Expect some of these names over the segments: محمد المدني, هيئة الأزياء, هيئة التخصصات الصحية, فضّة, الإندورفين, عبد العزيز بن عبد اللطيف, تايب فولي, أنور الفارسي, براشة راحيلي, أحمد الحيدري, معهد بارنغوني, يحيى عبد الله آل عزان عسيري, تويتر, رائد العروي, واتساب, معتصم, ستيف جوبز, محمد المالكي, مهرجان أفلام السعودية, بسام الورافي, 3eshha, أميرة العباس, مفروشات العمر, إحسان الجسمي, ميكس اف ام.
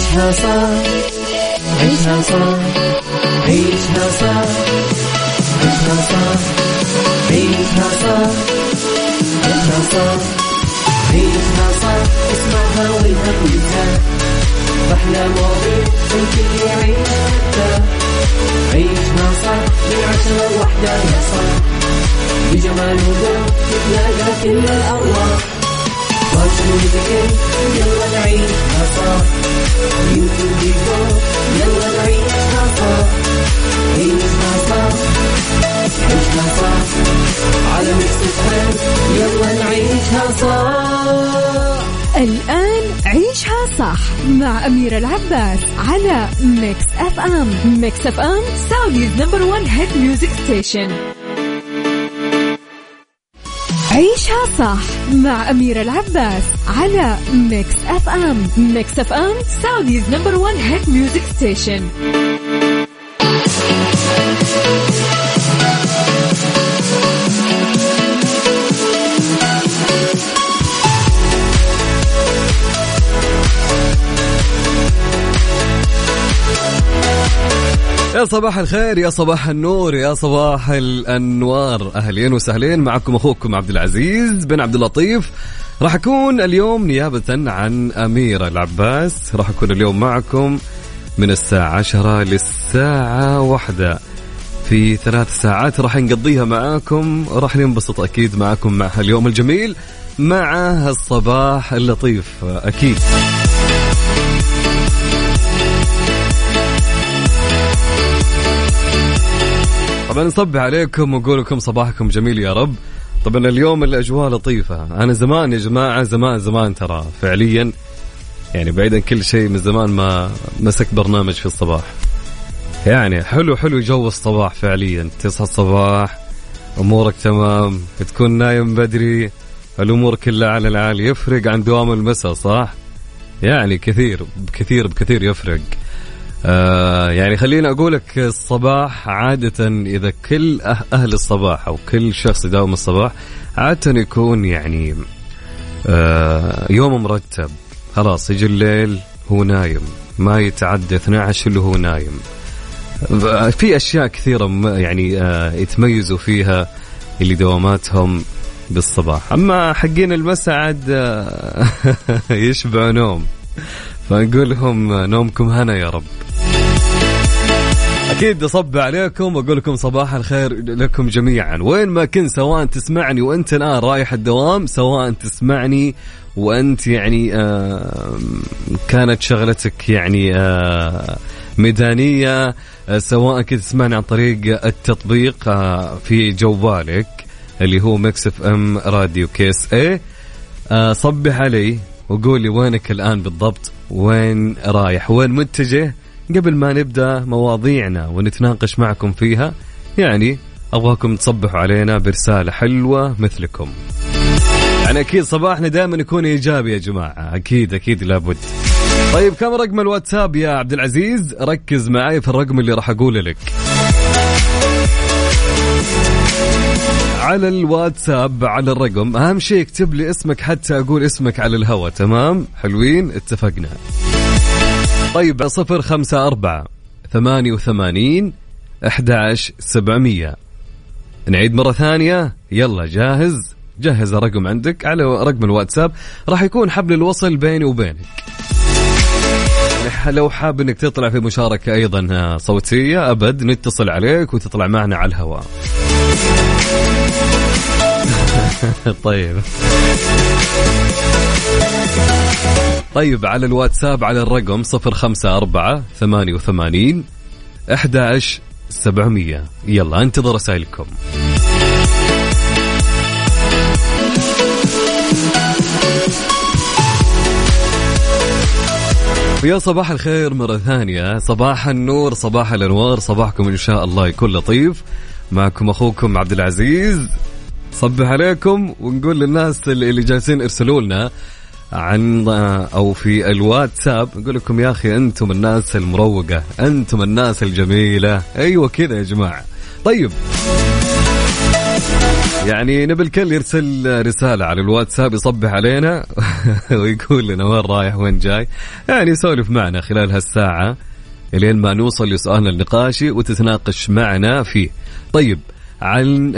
عيشها صح، عيشها صح، عيشها صح، عيشها صح، عيشها صح، عيشها صح، عيشها صح، اسمعها والهم ينزاح، أحلى مواضيع الكل يعيش مرتاح، عيشها صح من عشرة لوحدة يا صاح، بجمال وذوق تتلاقى كل الأرواح. يلا نعيشها صح، يلا نعيشها صح، عيشها صح، عيشها صح، على ميكس اف ام، يلا نعيشها صح. الآن عيشها صح مع أميرة العباس على ميكس اف ام. ميكس اف ام سعوديز نمبر 1 هيت ميوزك ستيشن. عيشها صح مع أميرة العباس على ميكس اف ام. ميكس اف ام سعوديز نمبر 1 هيت ميوزك ستيشن. يا صباح الخير، يا صباح النور، يا صباح الأنوار. أهلين وسهلين، معكم أخوكم عبد العزيز بن عبد اللطيف. راح أكون اليوم نيابة عن أميرة العباس، راح أكون اليوم معكم من الساعة 10 للساعة 1 في 3 ساعات راح نقضيها معاكم، راح ننبسط أكيد معاكم مع هاليوم الجميل، مع هالصباح اللطيف أكيد. طبعا نصب عليكم ونقول لكم صباحكم جميل يا رب. طبعا اليوم الأجواء لطيفة. أنا زمان يا جماعة، زمان ترى فعليا، يعني بعيدا كل شيء، من زمان ما مسك برنامج في الصباح. يعني حلو جو الصباح فعليا، تصحى الصباح أمورك تمام، تكون نايم بدري، الأمور كلها على العالي. يفرق عن دوام المساء صح؟ يعني كثير يفرق. يعني خليني أقولك، الصباح عادة إذا كل أهل الصباح أو كل شخص يداوم الصباح عادة يكون يعني يوم مرتب. خلاص يجي الليل هو نايم، ما يتعدى 12 اللي هو نايم. في أشياء كثيرة يعني يتميزوا فيها اللي دواماتهم بالصباح، أما حقين المساء عاد يشبع نوم، فنقول لهم نومكم هنا يا رب. أكيد أصب عليكم وأقول لكم صباح الخير لكم جميعا، وين ما كنت، سواء تسمعني وأنت الآن رايح الدوام، سواء تسمعني وأنت يعني كانت شغلتك يعني ميدانية، سواء كنت تسمعني عن طريق التطبيق في جوالك اللي هو ميكس اف ام راديو كيس اي، صبح علي وقولي وينك الآن بالضبط، وين رايح، وين متجه. قبل ما نبدأ مواضيعنا ونتناقش معكم فيها، يعني أبغاكم تصبحوا علينا برسالة حلوة مثلكم. يعني أكيد صباحنا دائما يكون إيجابي يا جماعة، أكيد لابد. طيب كم رقم الواتساب يا عبد العزيز؟ ركز معي في الرقم اللي راح أقوله لك. على الواتساب، على الرقم، أهم شيء اكتب لي اسمك حتى أقول اسمك على الهواء. تمام، حلوين، اتفقنا. طيب 054-88-11-700. نعيد مرة ثانية، يلا جهز الرقم عندك على رقم الواتساب، راح يكون حبل الوصل بيني وبينك. لو حاب انك تطلع في مشاركة ايضا صوتية، ابد نتصل عليك وتطلع معنا على الهواء. طيب على الواتساب، على الرقم 054-88-11-700. يلا انتظر رسائلكم. يا صباح الخير مرة ثانية، صباح النور، صباح الأنوار، صباحكم إن شاء الله يكون لطيف. معكم أخوكم عبد العزيز، صبح عليكم. ونقول للناس اللي جالسين ارسلوا لنا عن أو في الواتساب، نقول لكم يا أخي أنتم الناس المروقة، أنتم الناس الجميلة. أيوة كذا يا جماعة. طيب يعني نبي الكل يرسل رسالة على الواتساب يصبح علينا ويقول لنا وين رايح وين جاي، يعني يسولف معنا خلال هالساعة لين ما نوصل لسؤالنا النقاشي وتتناقش معنا فيه. طيب عن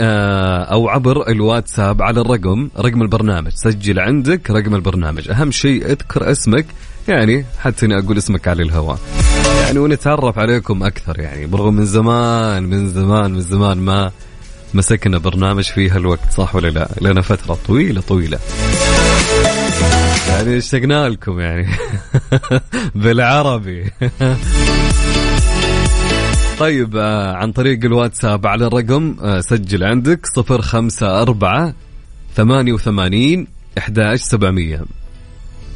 أو عبر الواتساب على الرقم، رقم البرنامج، سجل عندك رقم البرنامج، أهم شيء اذكر اسمك، يعني حتى أنا أقول اسمك على الهواء يعني ونتعرف عليكم أكثر، يعني برغم من زمان من زمان من زمان ما مسكنا برنامج في هالوقت، صح ولا لا؟ لنا فترة طويلة طويلة يعني اشتقنا لكم يعني بالعربي. طيب عن طريق الواتساب على الرقم سجل عندك 054-88-11700.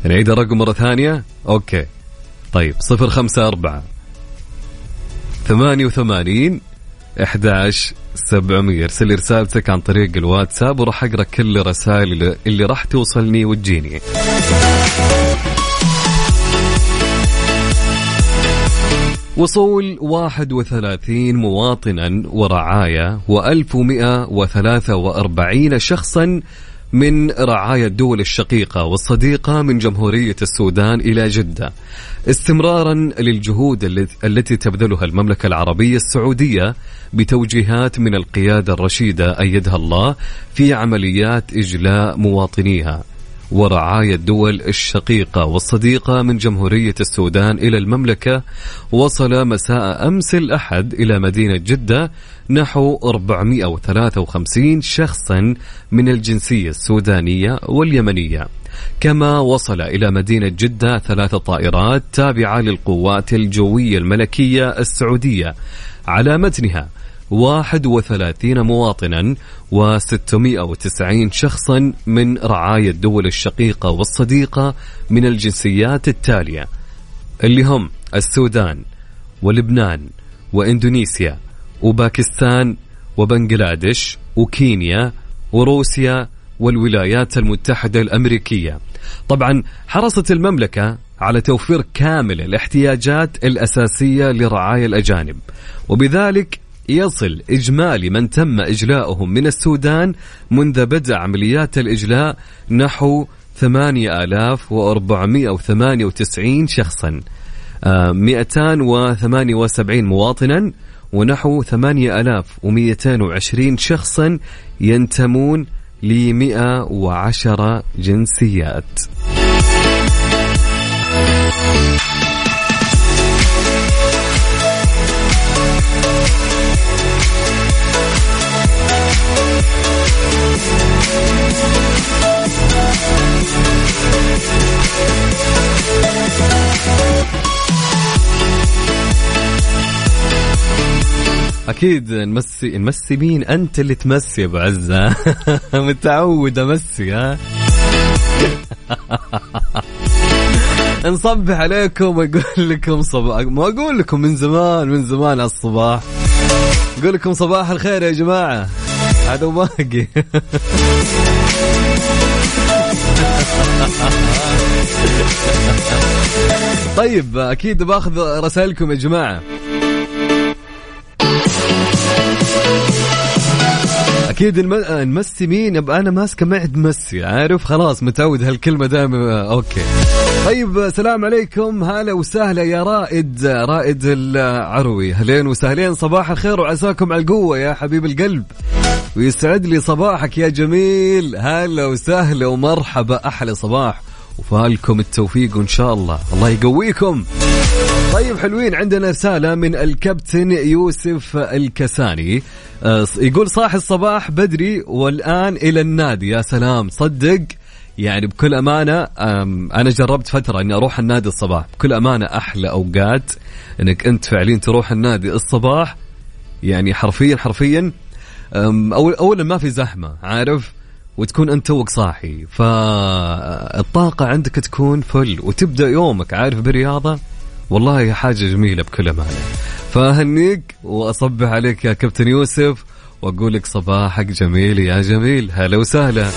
نعيد الرقم مرة ثانية، أوكي؟ طيب 054-88-11700. ارسل رسالتك عن طريق الواتساب وراح أقرأ كل الرسائل اللي راح توصلني وتجيني. وصول 31 مواطنا ورعاية و1143 شخصا من رعاية الدول الشقيقة والصديقة من جمهورية السودان إلى جدة، استمرارا للجهود التي تبذلها المملكة العربية السعودية بتوجيهات من القيادة الرشيدة أيدها الله في عمليات إجلاء مواطنيها ورعاية الدول الشقيقة والصديقة من جمهورية السودان إلى المملكة. وصل مساء أمس الأحد إلى مدينة جدة نحو 453 شخصا من الجنسية السودانية واليمنية، كما وصل إلى مدينة جدة 3 طائرات تابعة للقوات الجوية الملكية السعودية على متنها 31 مواطنا و690 شخصا من رعايا الدول الشقيقة والصديقة من الجنسيات التالية اللي هم السودان ولبنان وإندونيسيا وباكستان وبنغلاديش وكينيا وروسيا والولايات المتحدة الأمريكية. طبعا حرصت المملكة على توفير كامل الاحتياجات الأساسية لرعايا الأجانب، وبذلك يصل إجمالي من تم إجلاؤهم من السودان منذ بدء عمليات الإجلاء نحو 8498 شخصا، 278 مواطنا ونحو 8220 شخصا ينتمون ل 110 جنسيات. أكيد نمسي مين؟ أنت اللي تمسي أبو عزة متعود أمسي، ها؟ نصبح عليكم وأقول لكم صباح، ما أقول لكم من زمان من زمان على الصباح، أقول لكم صباح الخير يا جماعة، هذا باقي. طيب أكيد بأخذ رسائلكم يا جماعة، أكيد نمسي مين؟ أبقى أنا ماسكة معد مسي، عارف خلاص متعود هالكلمة دائما. أوكي طيب سلام عليكم، هلا وسهلا يا رائد، رائد العروي، هلين وسهلين، صباح الخير وعساكم على القوة يا حبيب القلب، ويسعد لي صباحك يا جميل، هلا وسهلا ومرحبا، أحلى صباح وفالكم التوفيق إن شاء الله، الله يقويكم. طيب حلوين، عندنا رسالة من الكابتن يوسف الكساني، يقول صاحي الصباح بدري والآن إلى النادي. يا سلام، صدق يعني بكل أمانة أنا جربت فترة أني أروح النادي الصباح، بكل أمانة أحلى أوقات أنك أنت فعليا تروح النادي الصباح، يعني حرفيا أولا ما في زحمة، عارف، وتكون أنت توك صاحي فالطاقة عندك تكون فل وتبدأ يومك عارف برياضة، والله حاجة جميلة بكل أمانة، فأهنيك وأصبح عليك يا كابتن يوسف وأقولك صباحك جميل يا جميل، هلا وسهلا.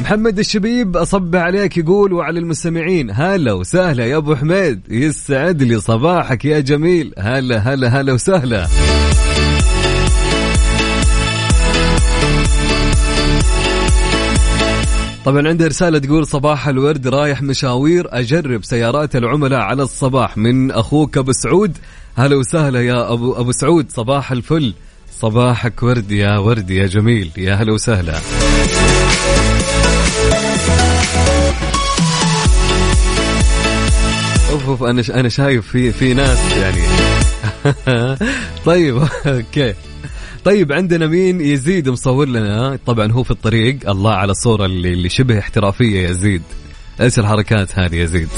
محمد الشبيب أصبح عليك، يقول وعلى المستمعين، هلا وسهلا يا أبو حميد، يسعد لي صباحك يا جميل، هلا وسهلا. طبعا عندي رسالة تقول صباح الورد رايح مشاوير أجرب سيارات العملاء على الصباح من أخوك أبو سعود. هلا وسهلا يا أبو سعود، صباح الفل، صباحك ورد يا ورد يا جميل، يا هلا وسهلا. أوف أنا شايف في ناس يعني طيب أوكي. طيب عندنا مين؟ يزيد مصور لنا، طبعا هو في الطريق. الله على الصورة اللي شبه احترافية. يزيد ايش الحركات هذه يا زيد؟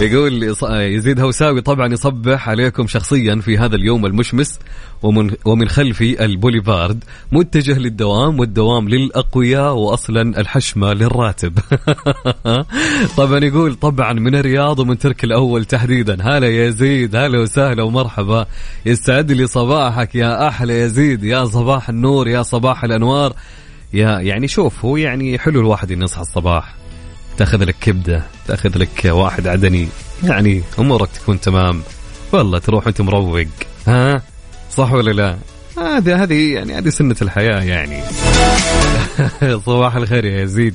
يقول يزيد هوساوي طبعا يصبح عليكم شخصيا في هذا اليوم المشمس، ومن خلفي البوليفارد متجه للدوام والدوام للأقوياء وأصلا الحشمة للراتب طبعا يقول طبعا من الرياض ومن ترك الأول تحديدا. هلا يا زيد، هلا وسهلا ومرحبا، يستعد لي صباحك يا أحلى يا زيد، يا صباح النور يا صباح الأنوار. يا يعني شوف هو يعني حلو الواحد إنه يصحى الصباح، تأخذ لك كبدة، تأخذ لك واحد عدني، يعني أمورك تكون تمام والله، تروح أنت مروق. ها صح ولا لا؟ هذه يعني هذه سنة الحياة يعني صباح الخير يا يزيد،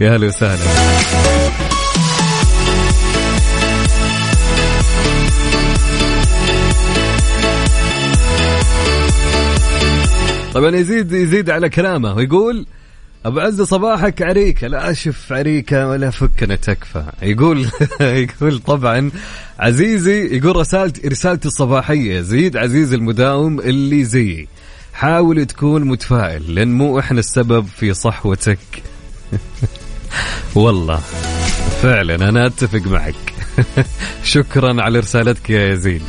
يا هلا وسهلا. طبعا يزيد على كلامه ويقول أبو عز صباحك عريكة، لا أشف عريكة ولا فكنا تكفى. يقول طبعا عزيزي، يقول رسالتي الصباحية زيد عزيز المداوم اللي زيي، حاول تكون متفائل لأن مو إحنا السبب في صحوتك والله فعلا أنا أتفق معك شكرا على رسالتك يا يزيد.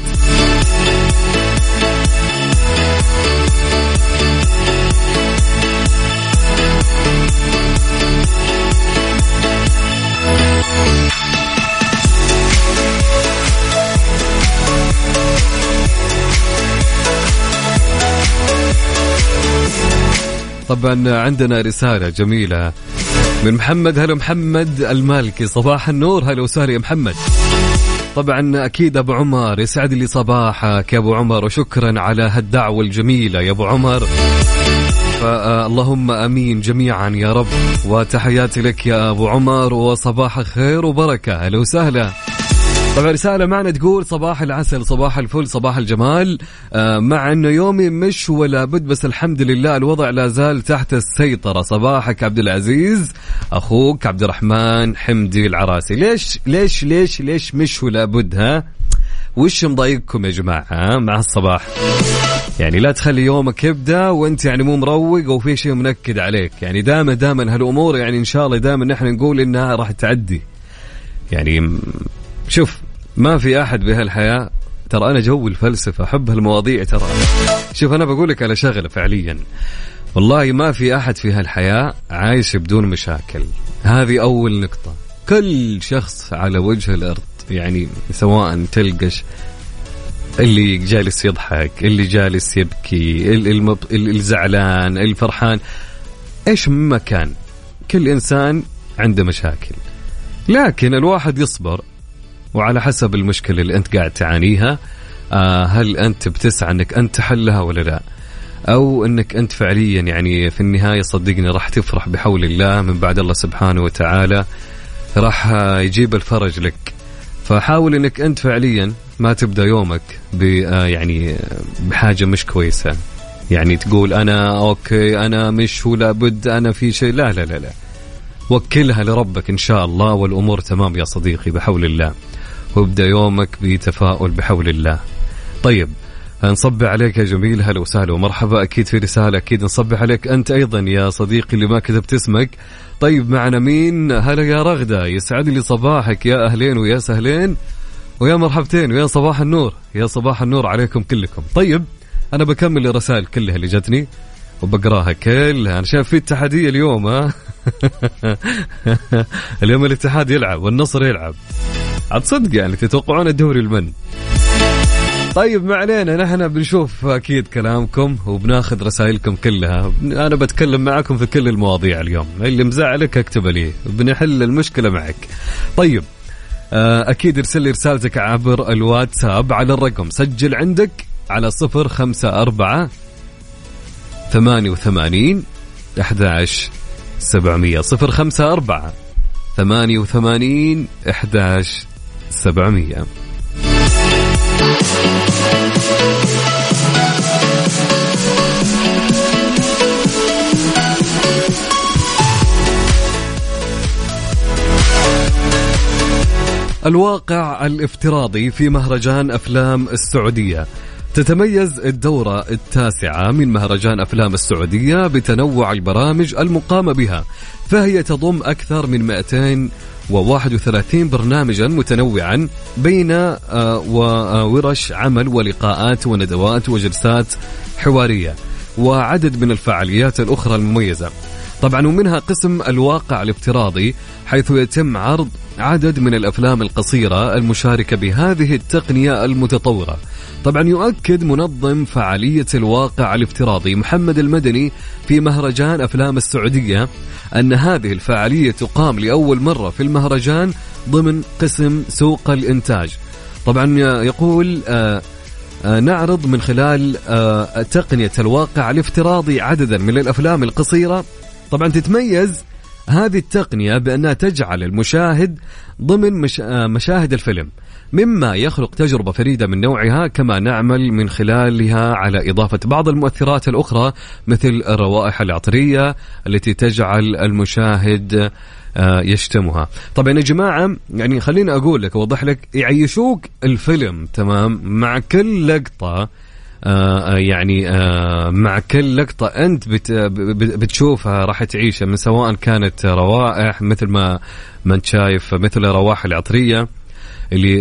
طبعا عندنا رسالة جميلة من محمد. هلا محمد المالكي، صباح النور، هلا وسهلا يا محمد. طبعا أكيد أبو عمر، يسعد لي صباحك يا أبو عمر وشكرا على هالدعوة الجميلة يا أبو عمر، فاللهم أمين جميعا يا رب، وتحياتي لك يا أبو عمر وصباح خير وبركة. هلا وسهلا. طبعا رسالة معنا تقول صباح العسل، صباح الفل، صباح الجمال، مع انه يومي مش ولا بد بس الحمد لله الوضع لا زال تحت السيطرة. صباحك عبد العزيز، اخوك عبد الرحمن حمدي العراسي. ليش ليش ليش ليش مش ولا بد؟ ها وش مضايقكم يا جماعة مع الصباح؟ يعني لا تخلي يومك يبدأ وانت يعني مو مروق وفي شيء منكد عليك، يعني دائما هالامور يعني ان شاء الله دائما نحن نقول انها راح تعدي. يعني شوف ما في أحد بهالحياة، ترى أنا جو الفلسفة، أحب هالمواضيع. ترى شوف أنا بقولك على شغلة فعليا، والله ما في أحد في هالحياة عايش بدون مشاكل، هذه أول نقطة. كل شخص على وجه الأرض يعني سواء تلقش اللي جالس يضحك، اللي جالس يبكي، الزعلان، الفرحان، إيش مما كان، كل إنسان عنده مشاكل، لكن الواحد يصبر وعلى حسب المشكلة اللي أنت قاعد تعانيها، هل أنت بتسعى أنك أنت تحلها ولا لا، أو أنك أنت فعليا يعني في النهاية صدقني راح تفرح بحول الله من بعد الله سبحانه وتعالى، راح يجيب الفرج لك. فحاول أنك أنت فعليا ما تبدأ يومك يعني بحاجة مش كويسة، يعني تقول أنا أوكي أنا مش ولا بد أنا في شيء، لا لا لا لا، وكلها لربك إن شاء الله والأمور تمام يا صديقي بحول الله، وابدأ يومك بتفاؤل بحول الله. طيب نصبح عليك يا جميل، هلا وسهلا ومرحبا. أكيد في رسالة أكيد نصبح عليك أنت أيضا يا صديقي اللي ما كتبت اسمك. طيب معنا مين؟ هلا يا رغدة، يسعد لي صباحك، يا أهلين ويا سهلين ويا مرحبتين ويا صباح النور، يا صباح النور عليكم كلكم. طيب أنا بكمل الرسائل كلها اللي جتني وبقراها كلها. أنا شايف في اتحادية اليوم، ها اليوم الاتحاد يلعب والنصر يلعب، عتصدق يعني تتوقعون الدوري المن. طيب ما علينا، نحن بنشوف أكيد كلامكم وبناخذ رسائلكم كلها. أنا بتكلم معكم في كل المواضيع اليوم، اللي مزعلك اكتب لي بنحل المشكلة معك. طيب أكيد ارسل لي رسالتك عبر الواتساب على الرقم، سجل عندك على 054 88 11 700 054 88 11 700. الواقع الافتراضي في مهرجان أفلام السعودية. تتميز الدورة التاسعة من مهرجان أفلام السعودية بتنوع البرامج المقام بها، فهي تضم أكثر من 231 برنامجا متنوعا بين وورش عمل ولقاءات وندوات وجلسات حوارية وعدد من الفعاليات الأخرى المميزة طبعا، ومنها قسم الواقع الافتراضي حيث يتم عرض عدد من الأفلام القصيرة المشاركة بهذه التقنية المتطورة. طبعا يؤكد منظم فعالية الواقع الافتراضي محمد المدني في مهرجان أفلام السعودية أن هذه الفعالية تقام لأول مرة في المهرجان ضمن قسم سوق الإنتاج. طبعا يقول نعرض من خلال تقنية الواقع الافتراضي عددا من الأفلام القصيرة. طبعا تتميز هذه التقنية بأنها تجعل المشاهد ضمن مشاهد الفيلم، مما يخلق تجربة فريدة من نوعها، كما نعمل من خلالها على إضافة بعض المؤثرات الأخرى مثل الروائح العطرية التي تجعل المشاهد يشتمها. طبعا يا جماعة يعني خليني أقول لك أوضح لك، يعيشوك الفيلم تمام مع كل لقطة، مع كل لقطة أنت بتشوفها راح تعيشها، من سواء كانت روائح مثل ما أنت شايف مثل الرواح العطرية اللي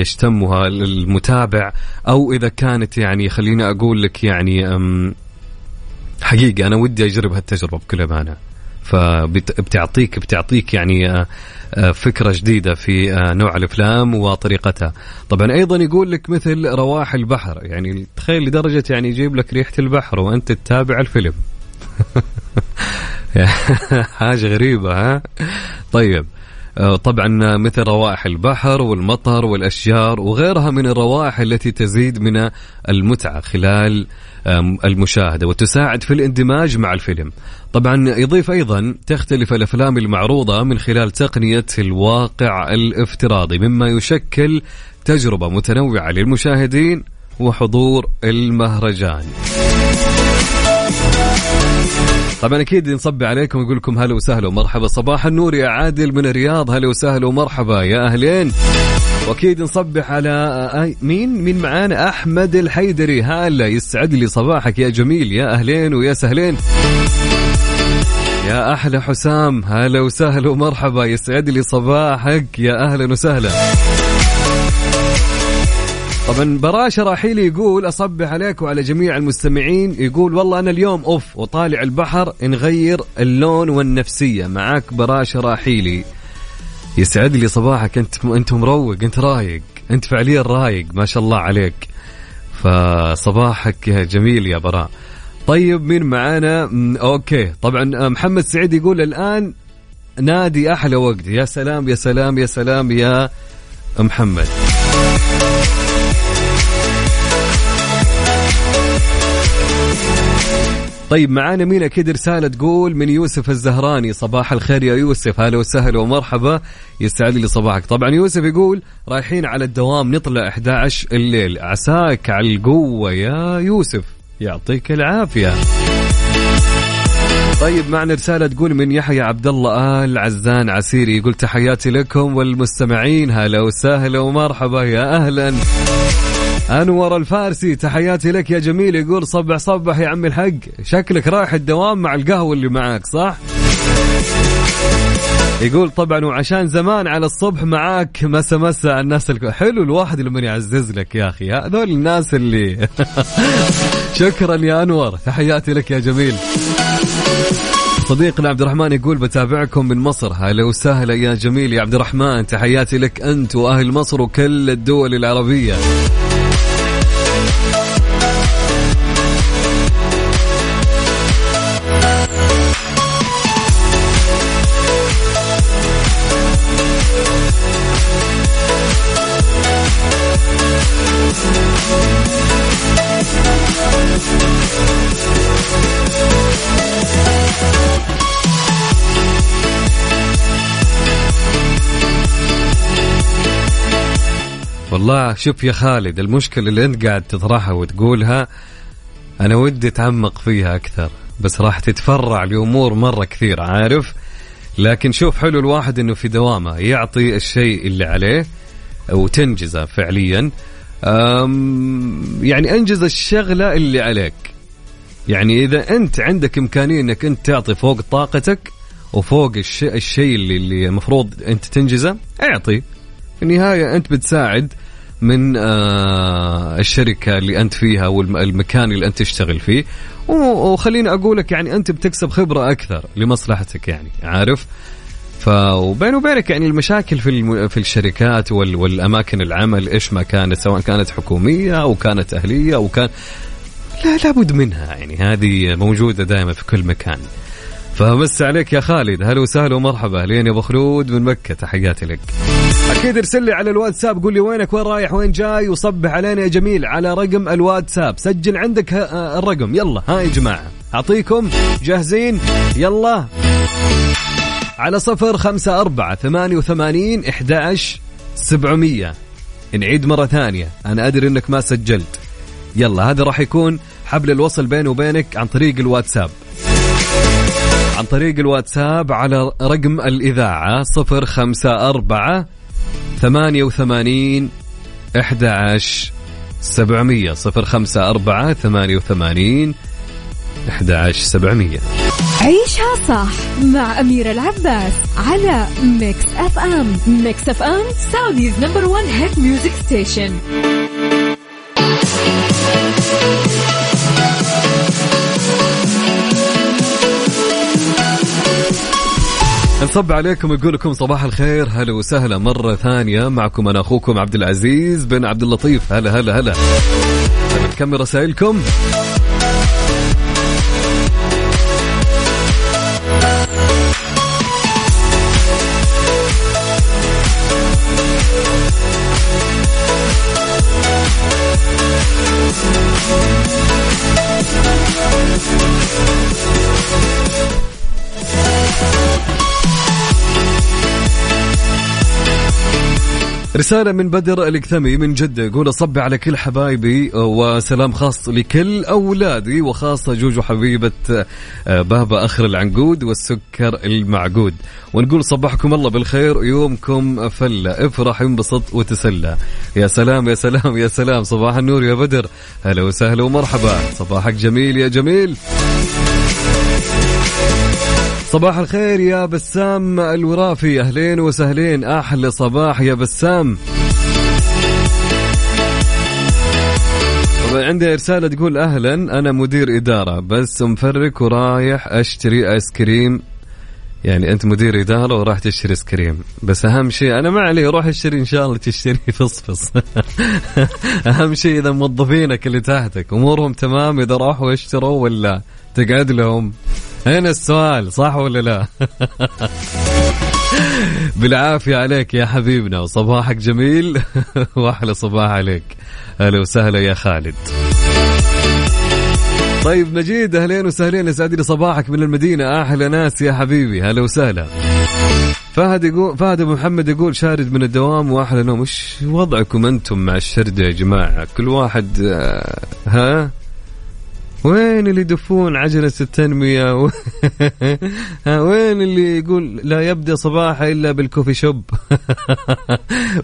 يشتمها المتابع، أو إذا كانت يعني خليني أقول لك يعني حقيقة أنا ودي أجرب هالتجربة بكل أمانة، فبتعطيك يعني فكرة جديدة في نوع الأفلام وطريقتها. طبعا أيضا يقول لك مثل رواح البحر، يعني تخيل لدرجة يعني يجيب لك ريحة البحر وأنت تتابع الفيلم حاجة غريبة ها. طيب طبعا مثل روائح البحر والمطر والأشجار وغيرها من الروائح التي تزيد من المتعة خلال المشاهدة وتساعد في الاندماج مع الفيلم. طبعا يضيف أيضا تختلف الأفلام المعروضة من خلال تقنية الواقع الافتراضي، مما يشكل تجربة متنوعة للمشاهدين وحضور المهرجان. طبعا أكيد نصب عليكم ونقول لكم هلا وسهلا ومرحبا. صباح النور يا عادل من الرياض، هلا وسهلا ومرحبا يا أهلين. وأكيد نصبح على مين معانا؟ أحمد الحيدري، هلا يسعد لي صباحك يا جميل، يا أهلين ويا سهلين. يا أحلى حسام، هلا وسهلا ومرحبا، يسعد لي صباحك يا أهلا وسهلا. طبعا براشة راحيلي يقول أصبح عليك وعلى جميع المستمعين، يقول والله أنا اليوم أوف وطالع البحر نغير اللون والنفسية. معاك براشة راحيلي، يسعد لي صباحك، أنت مروق، أنت رايق، أنت فعليا رايق ما شاء الله عليك، فصباحك جميل يا براء. طيب مين معانا؟ أوكي طبعا محمد سعيد يقول الآن نادي أحلى وقت. يا سلام يا سلام يا سلام يا محمد. طيب معانا مين؟ أكيد رسالة تقول من يوسف الزهراني، صباح الخير يا يوسف، هلا وسهلا ومرحبا، يسعد لي صباحك. طبعا يوسف يقول رايحين على الدوام نطلع 11 الليل، عساك على القوة يا يوسف، يعطيك العافية. طيب معنا رسالة تقول من يحيى عبد الله آل عزان عسيري، يقول تحياتي لكم والمستمعين، هلا وسهلا ومرحبا يا أهلا. أنور الفارسي، تحياتي لك يا جميل، يقول صبح يا عم الحق، شكلك رايح الدوام مع القهوة اللي معاك صح؟ يقول طبعا وعشان زمان على الصبح معاك مسا الناس حلو الواحد لما يعزز لك يا أخي، هذول الناس اللي شكرا يا أنور، تحياتي لك يا جميل. صديقنا عبد الرحمن يقول بتابعكم من مصر، هلا وسهلا يا جميل يا عبد الرحمن، تحياتي لك أنت وأهل مصر وكل الدول العربية. والله شوف يا خالد، المشكلة اللي أنت قاعد تطرحها وتقولها أنا ودي أتعمق فيها أكثر، بس راح تتفرع لأمور مرة كثير عارف. لكن شوف حلو الواحد أنه في دوامه يعطي الشيء اللي عليه وتنجزه فعليا، يعني أنجز الشغلة اللي عليك. يعني إذا أنت عندك إمكانية أنك أنت تعطي فوق طاقتك وفوق الشيء اللي مفروض أنت تنجزه، أعطي. في النهاية أنت بتساعد من الشركة اللي أنت فيها والمكان اللي أنت تشتغل فيه، وخليني أقولك يعني أنت بتكسب خبرة أكثر لمصلحتك يعني عارف. وبين وبينك يعني المشاكل في الشركات والأماكن العمل إيش ما كانت، سواء كانت حكومية أو كانت أهلية أو كان، لا لابد منها يعني، هذه موجودة دائما في كل مكان. فمس عليك يا خالد، هلا وسهلا ومرحبا. لين يا أبو خلود من مكة، تحياتي لك. أكيد ارسل لي على الواتساب، قول لي وينك، وين رايح، وين جاي، وصبح علينا يا جميل على رقم الواتساب. سجل عندك الرقم، يلا ها يا جماعة أعطيكم، جاهزين؟ يلا على 0548811700. نعيد مرة ثانية، أنا أدري أنك ما سجلت. يلا هذا راح يكون حبل الوصل بيني وبينك عن طريق الواتساب، عن طريق الواتساب على رقم الإذاعة 0548811700 0548811700. عيشها صح مع أميرة العباس على ميكس اف ام. ميكس اف ام سعوديز نمبر 1 هيت ميوزك ستيشن. نصب عليكم نقول لكم صباح الخير، هلا وسهلا مرة ثانية. معكم أنا أخوكم عبد العزيز بن عبد اللطيف. هلا هلا هلا، نكمل رسائلكم. رسالة من بدر الاجتامي من جدة، يقول أصب على كل حبايبي وسلام خاص لكل أولادي، وخاصة جوجو حبيبة بابا أخر العنقود والسكر المعقود، ونقول صباحكم الله بالخير، يومكم فلة، افرح انبسط وتسلى. يا سلام يا سلام يا سلام، صباح النور يا بدر، هلا وسهلا ومرحبا، صباحك جميل يا جميل. صباح الخير يا بسام الورافي، أهلين وسهلين، أحلى صباح يا بسام. عندي رسالة تقول أهلا، أنا مدير إدارة بس مفرك ورايح أشتري آيس كريم. يعني أنت مدير إدارة وراح تشتري آيس كريم، بس أهم شيء أنا ما عليه، روح اشتري إن شاء الله تشتري فصفص. أهم شيء إذا موظفينك اللي تحتك أمورهم تمام، إذا راحوا يشتروا ولا تقعد لهم، هنا السؤال، صح ولا لا؟ بالعافية عليك يا حبيبنا، وصباحك جميل. وأحلى صباح عليك، أهلا وسهلا يا خالد. طيب مجيد، أهلين وسهلين، يسعد لي صباحك من المدينة، أحلى ناس يا حبيبي، هلا وسهلا. فهد يقول، فهد أبو محمد يقول شارد من الدوام وأحلى نوم. إيش وضعكم أنتم مع الشردة يا جماعة؟ كل واحد ها وين اللي يدفون عجلة التنمية؟ وين اللي يقول لا يبدأ صباح إلا بالكوفي شوب؟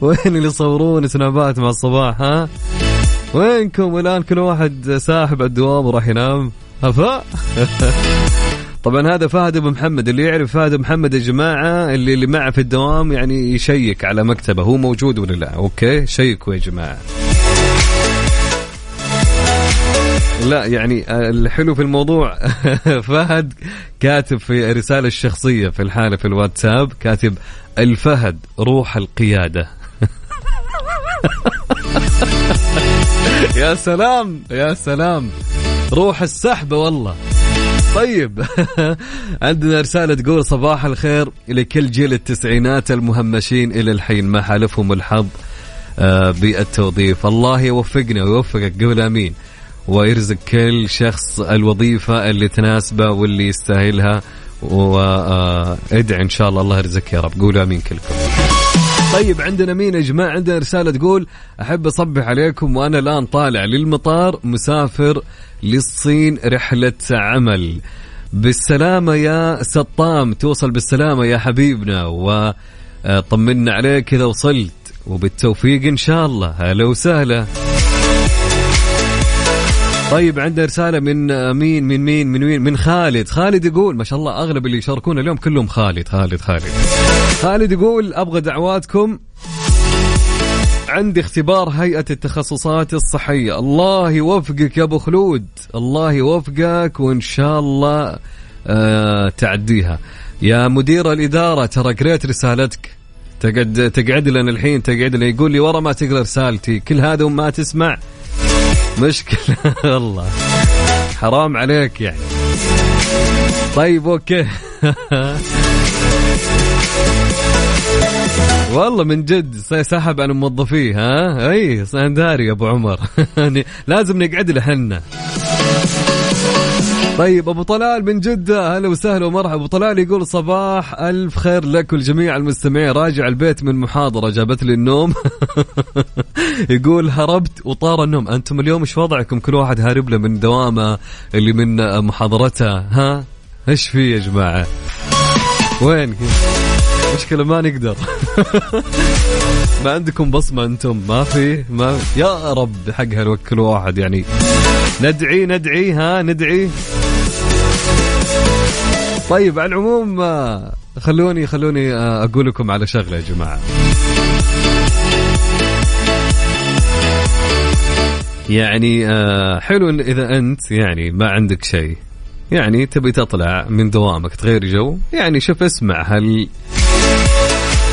وين اللي يصورون سنابات مع الصباح؟ ها وينكم الآن؟ كل واحد ساحب الدوام وراح ينام هفا. طبعا هذا فهد أبو محمد، اللي يعرف فهد أبو محمد يا جماعة، اللي معه في الدوام يعني يشيك على مكتبه هو موجود ولا لا. أوكي شيكوا يا جماعة. لا يعني الحلو في الموضوع، فهد كاتب في رسالة الشخصية في الحالة في الواتساب، كاتب الفهد روح القيادة. يا سلام يا سلام، روح السحبة والله. طيب عندنا رسالة تقول صباح الخير لكل جيل التسعينات المهمشين إلى الحين ما حالفهم الحظ بالتوظيف، الله يوفقنا ويوفقك قبل آمين، ويرزق كل شخص الوظيفة اللي تناسبه واللي يستاهلها، وادعي إن شاء الله الله يرزقك يا رب، قولوا آمين كلكم. طيب عندنا مين يا جماعة؟ عندنا رسالة تقول أحب أصبح عليكم وأنا الآن طالع للمطار مسافر للصين رحلة عمل، بالسلامة يا سطام، توصل بالسلامة يا حبيبنا وطمنا عليك إذا وصلت، وبالتوفيق إن شاء الله. هلا وسهلا. طيب عندنا رسالة من مين من مين من مين من خالد. خالد يقول ما شاء الله أغلب اللي يشاركونا اليوم كلهم خالد خالد خالد. خالد يقول أبغى دعواتكم، عندي اختبار هيئة التخصصات الصحية. الله يوفقك يا أبو خلود، الله يوفقك وإن شاء الله تعديها. يا مدير الإدارة ترى قريت رسالتك، تقعد لنا الحين، تقعد لنا. يقول لي ورا ما تقرأ رسالتي، كل هذا وما تسمع مشكلة. الله حرام عليك يعني. طيب أوكي. والله من جد سحب على موظفيه. ها اي سنداري يا ابو عمر. لازم نقعد لحنا. طيب ابو طلال من جدة، هلا وسهلا ومرحبا. ابو طلال يقول صباح الف خير لك والجميع المستمعين، راجع البيت من محاضرة جابت لي النوم. يقول هربت وطار النوم. انتم اليوم ايش وضعكم؟ كل واحد هارب له من دوامه اللي من محاضرته. ها ايش في يا جماعة؟ وين مشكلة ما نقدر. ما عندكم بصمة انتم؟ ما يا رب حقها نوكل واحد يعني. ندعي ها ندعي. طيب على العموم خلوني اقول لكم على شغلة يا جماعة. يعني حلو اذا انت يعني ما عندك شيء، يعني تبي تطلع من دوامك تغير جو، يعني شوف اسمع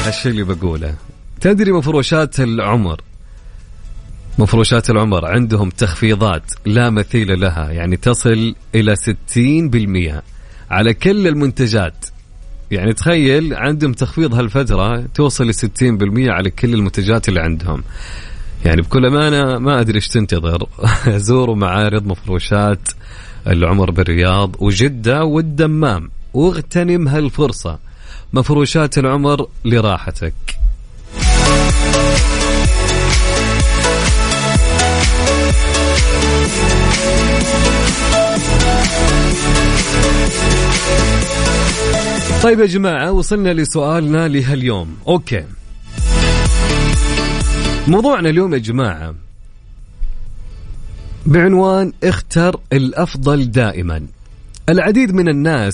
هالشيء اللي بقوله. تدري مفروشات العمر عندهم تخفيضات لا مثيل لها، يعني تصل إلى 60% على كل المنتجات. يعني تخيل عندهم تخفيض هالفترة توصل ل 60% على كل المنتجات اللي عندهم. يعني بكل أمانة ما أدري إيش تنتظر. زوروا معارض مفروشات العمر بالرياض وجدة والدمام واغتنم هالفرصة. مفروشات العمر لراحتك. طيب يا جماعة وصلنا لسؤالنا لهاليوم. أوكي، موضوعنا اليوم يا جماعة بعنوان اختر الأفضل دائما. العديد من الناس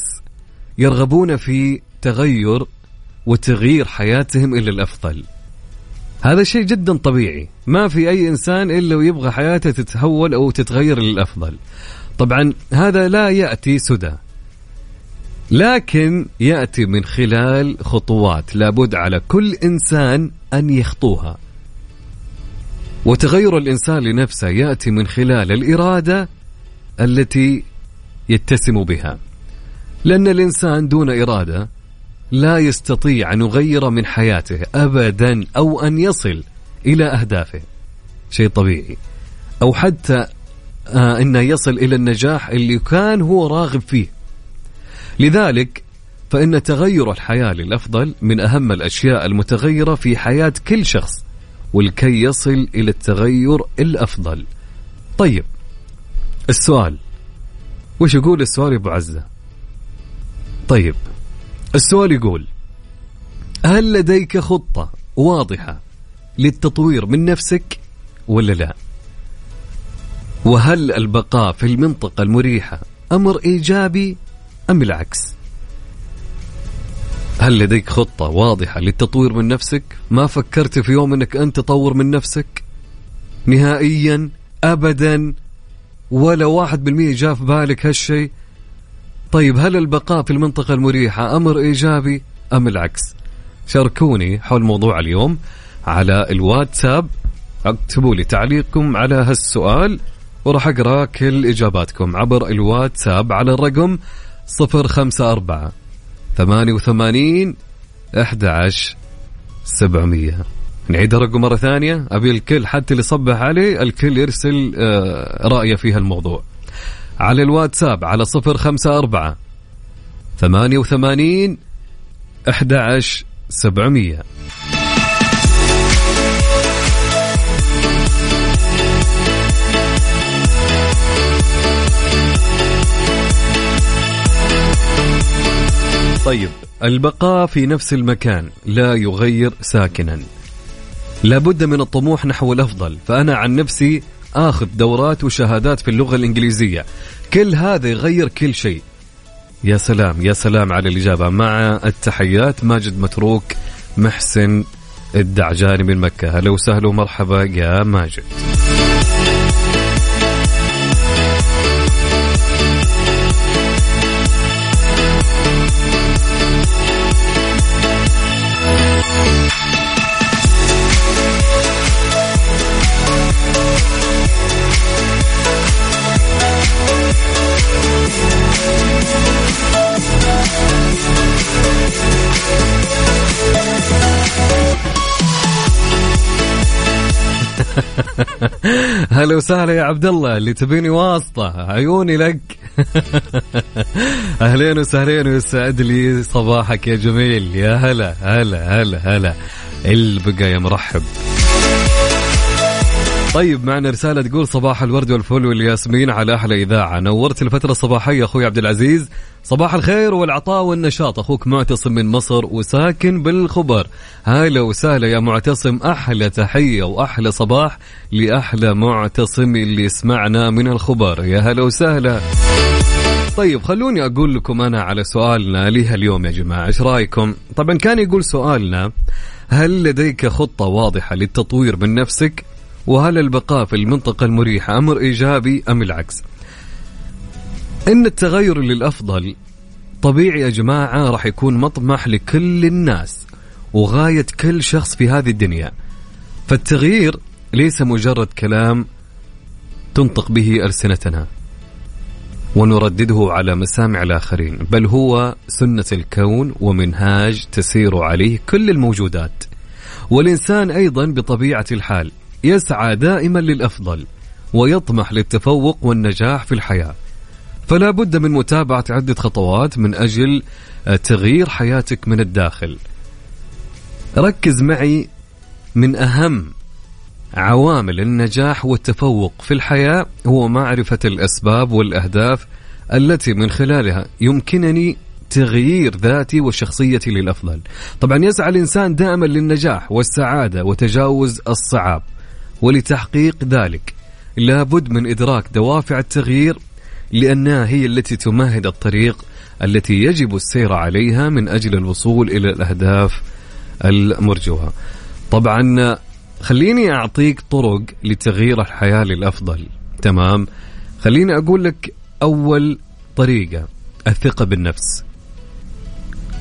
يرغبون في تغير وتغيير حياتهم إلى الأفضل، هذا شيء جدا طبيعي، ما في أي إنسان إلا ويبغى حياته تتحول أو تتغير للأفضل. طبعا هذا لا يأتي سدى، لكن يأتي من خلال خطوات لابد على كل إنسان أن يخطوها. وتغير الإنسان لنفسه يأتي من خلال الإرادة التي يتسم بها، لأن الإنسان دون إرادة لا يستطيع أن يغير من حياته أبدا أو أن يصل إلى أهدافه، شيء طبيعي، أو حتى أن يصل إلى النجاح اللي كان هو راغب فيه. لذلك فإن تغير الحياة للأفضل من أهم الأشياء المتغيرة في حياة كل شخص، والكي يصل إلى التغير الأفضل. طيب السؤال، وش يقول السؤال يا أبو عزة؟ طيب السؤال يقول هل لديك خطة واضحة للتطوير من نفسك ولا لا؟ وهل البقاء في المنطقة المريحة أمر إيجابي أم العكس؟ هل لديك خطة واضحة للتطوير من نفسك؟ ما فكرت في يوم أنك أنت تطور من نفسك نهائيا أبدا، ولا 1% جاء في بالك هالشيء؟ طيب هل البقاء في المنطقة المريحة أمر إيجابي أم العكس؟ شاركوني حول موضوع اليوم على الواتساب، اكتبوا لي تعليقكم على هالسؤال وراح أقرأ كل إجاباتكم عبر الواتساب على الرقم 054-88-11-700. نعيد الرقم مرة ثانية، أبي الكل حتى اللي صبح عليه الكل يرسل رأيه في هالموضوع على الواتساب على 054-88-11-700. طيب البقاء في نفس المكان لا يغير ساكنا، لابد من الطموح نحو الأفضل. فأنا عن نفسي آخذ دورات وشهادات في اللغة الإنجليزية، كل هذا يغير كل شيء. يا سلام يا سلام على الإجابة. مع التحيات ماجد متروك محسن الدعجاني من مكة. هلا وسهلا ومرحبا يا ماجد. هلا وسهلا يا عبد الله اللي تبيني واسطة عيوني لك. أهلين وسهلين ويسعد لي صباحك يا جميل. يا هلا هلا هلا هلا البقى يا مرحب. طيب معنا رسالة تقول صباح الورد والفل والياسمين على أحلى إذاعة، نورت الفترة الصباحية أخوي عبد العزيز، صباح الخير والعطاء والنشاط. أخوك معتصم من مصر وساكن بالخبر. هلا وسهلا يا معتصم، أحلى تحية وأحلى صباح لأحلى معتصم اللي سمعنا من الخبر. يا هلا وسهلا. طيب خلوني أقول لكم أنا على سؤالنا ليها اليوم يا جماعة، إيش رأيكم؟ طبعا كان يقول سؤالنا هل لديك خطة واضحة للتطوير من نفسك؟ وهل البقاء في المنطقة المريحة أمر إيجابي أم العكس؟ إن التغير للأفضل طبيعي يا جماعة، راح يكون مطمح لكل الناس وغاية كل شخص في هذه الدنيا. فالتغيير ليس مجرد كلام تنطق به ألسنتنا ونردده على مسامع الآخرين، بل هو سنة الكون ومنهاج تسير عليه كل الموجودات. والإنسان أيضا بطبيعة الحال يسعى دائما للأفضل ويطمح للتفوق والنجاح في الحياة، فلا بد من متابعة عدة خطوات من أجل تغيير حياتك من الداخل. ركز معي، من أهم عوامل النجاح والتفوق في الحياة هو معرفة الأسباب والأهداف التي من خلالها يمكنني تغيير ذاتي وشخصيتي للأفضل. طبعا يسعى الإنسان دائما للنجاح والسعادة وتجاوز الصعاب، ولتحقيق ذلك لابد من إدراك دوافع التغيير، لأنها هي التي تمهد الطريق التي يجب السير عليها من أجل الوصول إلى الأهداف المرجوة. طبعا خليني أعطيك طرق لتغيير الحياة للأفضل، تمام؟ خليني أقول لك أول طريقة، الثقة بالنفس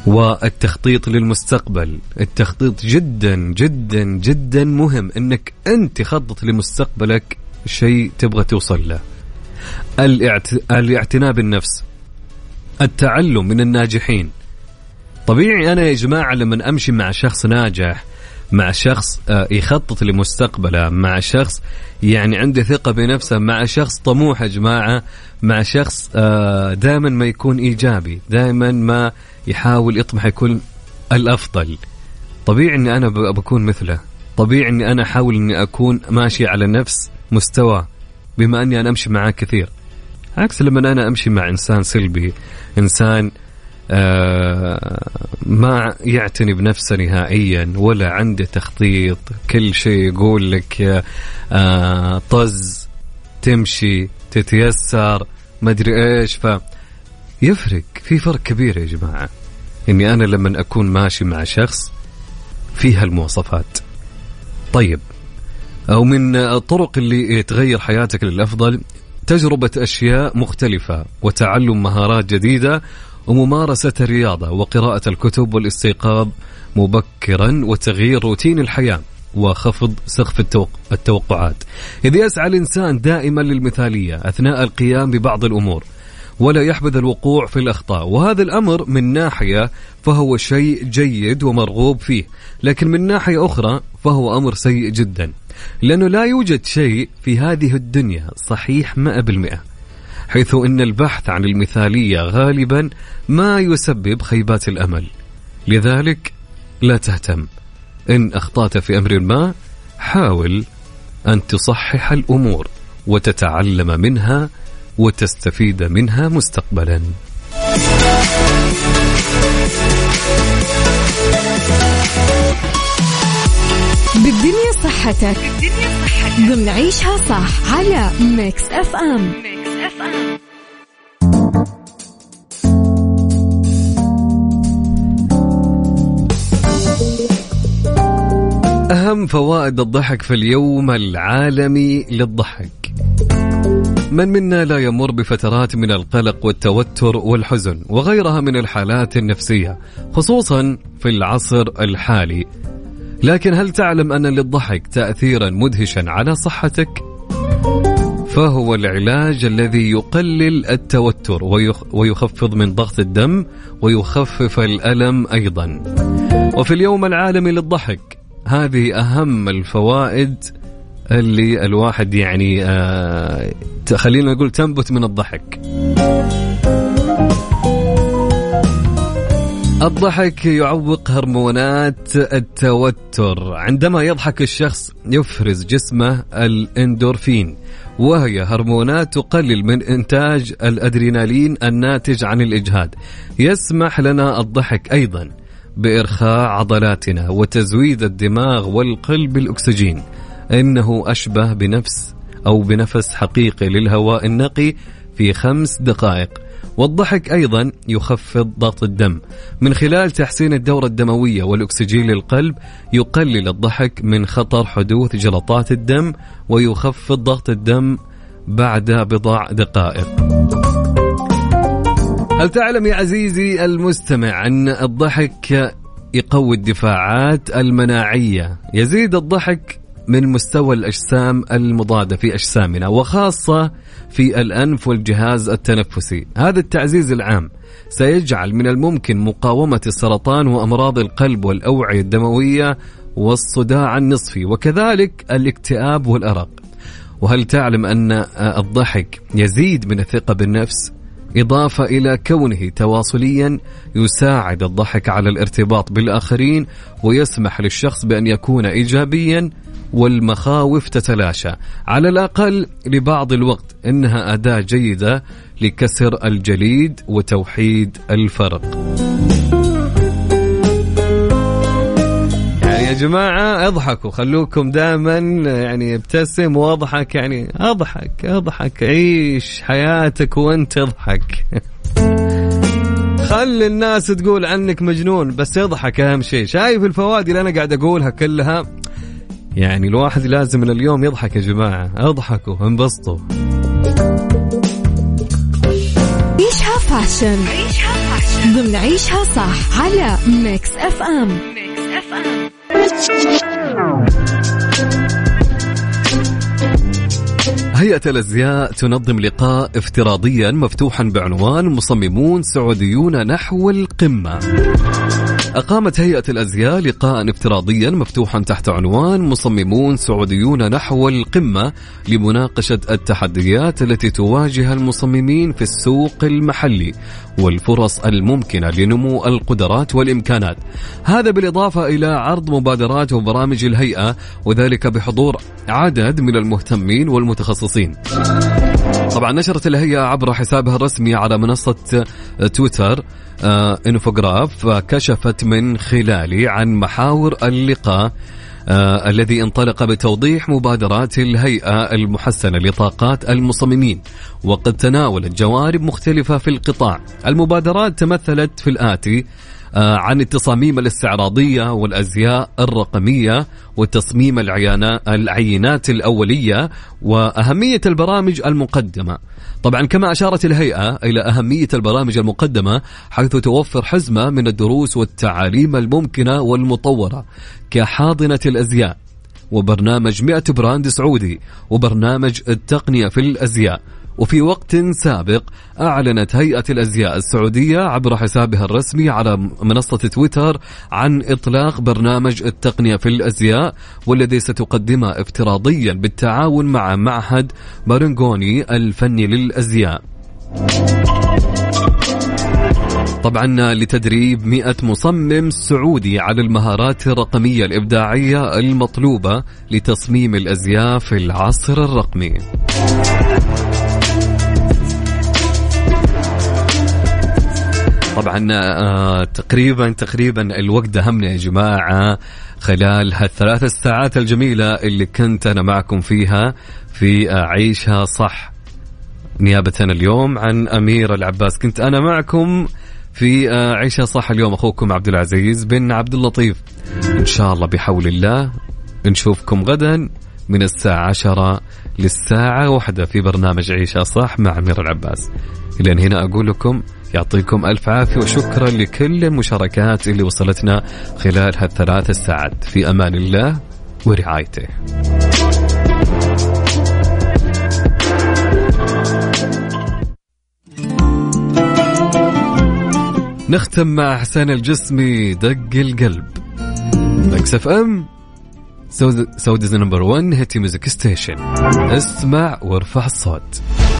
والتخطيط للمستقبل. التخطيط جدا جدا جدا مهم، انك انت تخطط لمستقبلك، شيء تبغى توصل له. الاعتناء بالنفس، التعلم من الناجحين. طبيعي انا يا جماعة لما امشي مع شخص ناجح، مع شخص يخطط لمستقبله، مع شخص يعني عنده ثقة بنفسه، مع شخص طموح يا جماعة، مع شخص دائما ما يكون إيجابي، دائما ما يحاول يطمح يكون الأفضل، طبيعي أني أنا بكون مثله. طبيعي أني أنا أحاول أني أكون ماشي على نفس مستوى، بما أني أنا أمشي معاه كثير، عكس لما أنا أمشي مع إنسان سلبي، إنسان ما يعتني بنفسه نهائيا ولا عنده تخطيط، كل شيء يقول لك طز، تمشي تتيسر، ما ادري ايش. فيفرق، في فرق كبير يا جماعة اني انا لما اكون ماشي مع شخص فيها المواصفات. طيب، او من الطرق اللي يتغير حياتك للأفضل، تجربة اشياء مختلفة وتعلم مهارات جديدة وممارسة الرياضة وقراءة الكتب والاستيقاظ مبكرا وتغيير روتين الحياة وخفض سقف التوقعات. إذ يسعى الإنسان دائما للمثالية أثناء القيام ببعض الأمور ولا يحبذ الوقوع في الأخطاء، وهذا الأمر من ناحية فهو شيء جيد ومرغوب فيه، لكن من ناحية أخرى فهو أمر سيء جدا، لأنه لا يوجد شيء في هذه الدنيا صحيح 100%، حيث إن البحث عن المثالية غالبا ما يسبب خيبات الأمل. لذلك لا تهتم، إن أخطأت في أمر ما حاول أن تصحح الأمور وتتعلم منها وتستفيد منها مستقبلا. بالدنيا صحتك ضمن عيشها صح على ميكس اف ام. أهم فوائد الضحك في اليوم العالمي للضحك. من منا لا يمر بفترات من القلق والتوتر والحزن وغيرها من الحالات النفسية، خصوصا في العصر الحالي، لكن هل تعلم أن للضحك تأثيرا مدهشا على صحتك؟ فهو العلاج الذي يقلل التوتر ويخفض من ضغط الدم ويخفف الألم أيضا. وفي اليوم العالمي للضحك هذه أهم الفوائد اللي الواحد يعني خلينا نقول تنبت من الضحك. الضحك يعوق هرمونات التوتر. عندما يضحك الشخص يفرز جسمه الإندورفين، وهي هرمونات تقلل من إنتاج الأدرينالين الناتج عن الإجهاد. يسمح لنا الضحك أيضا بإرخاء عضلاتنا وتزويد الدماغ والقلب بالأكسجين. إنه أشبه بنفس حقيقي للهواء النقي في 5 دقائق. والضحك أيضا يخفض ضغط الدم من خلال تحسين الدورة الدموية والأكسجين للقلب. يقلل الضحك من خطر حدوث جلطات الدم ويخفض ضغط الدم بعد بضع دقائق. هل تعلم يا عزيزي المستمع أن الضحك يقوي الدفاعات المناعية؟ يزيد الضحك من مستوى الأجسام المضادة في أجسامنا، وخاصة في الأنف والجهاز التنفسي. هذا التعزيز العام سيجعل من الممكن مقاومة السرطان وأمراض القلب والأوعية الدموية والصداع النصفي، وكذلك الاكتئاب والأرق. وهل تعلم أن الضحك يزيد من الثقة بالنفس؟ إضافة إلى كونه تواصليا، يساعد الضحك على الارتباط بالآخرين ويسمح للشخص بأن يكون إيجابيا، والمخاوف تتلاشى على الأقل لبعض الوقت. إنها أداة جيدة لكسر الجليد وتوحيد الفرق. يعني يا جماعة اضحكوا، خلوكم دائما يعني ابتسم واضحك، يعني اضحك عيش حياتك وانت اضحك. خلي الناس تقول عنك مجنون بس اضحك أهم شيء. شايف الفوائد اللي أنا قاعد أقولها كلها؟ يعني الواحد لازم من اليوم يضحك يا جماعة. اضحكوا انبسطوا. عيشها فاشن ضمن عيشها صح على ميكس اف ام. هيئة الأزياء تنظم لقاء افتراضيا مفتوحا بعنوان مصممون سعوديون نحو القمة. أقامت هيئة الأزياء لقاء افتراضيا مفتوحا تحت عنوان مصممون سعوديون نحو القمة لمناقشة التحديات التي تواجه المصممين في السوق المحلي والفرص الممكنة لنمو القدرات والإمكانات. هذا بالإضافة إلى عرض مبادرات وبرامج الهيئة، وذلك بحضور عدد من المهتمين والمتخصصين. طبعا نشرت الهيئة عبر حسابها الرسمي على منصة تويتر انفوغراف كشفت من خلاله عن محاور اللقاء الذي انطلق بتوضيح مبادرات الهيئة المحسنة لطاقات المصممين، وقد تناولت جوانب مختلفة في القطاع. المبادرات تمثلت في الآتي: عن التصاميم الاستعراضية والأزياء الرقمية وتصميم العينات الأولية وأهمية البرامج المقدمة. طبعا كما أشارت الهيئة إلى أهمية البرامج المقدمة، حيث توفر حزمة من الدروس والتعاليم الممكنة والمطورة كحاضنة الأزياء، وبرنامج 100 براند سعودي، وبرنامج التقنية في الأزياء. وفي وقت سابق أعلنت هيئة الأزياء السعودية عبر حسابها الرسمي على منصة تويتر عن إطلاق برنامج التقنية في الأزياء، والذي ستقدمه افتراضيا بالتعاون مع معهد بارنغوني الفني للأزياء. طبعا لتدريب 100 مصمم سعودي على المهارات الرقمية الإبداعية المطلوبة لتصميم الأزياء في العصر الرقمي. طبعا تقريبا الوقت دهمنا يا جماعة خلال هالثلاث الساعات الجميلة اللي كنت أنا معكم فيها في عيشها صح. نيابة اليوم عن أميرة العباس كنت أنا معكم في عيشها صح اليوم، أخوكم عبد العزيز بن عبد اللطيف. إن شاء الله بحول الله نشوفكم غدا من الساعة 10 للساعة 1 في برنامج عيشها صح مع أميرة العباس. لأن هنا أقول لكم يعطيكم ألف عافية، وشكرا لكل المشاركات اللي وصلتنا خلال هالثلاث الساعات. في أمان الله ورعايته. نختم مع إحسان الجسمي دق القلب. ميكس اف ام سودز نمبر 1 هيتي ميوزك ستيشن. اسمع وارفع الصوت.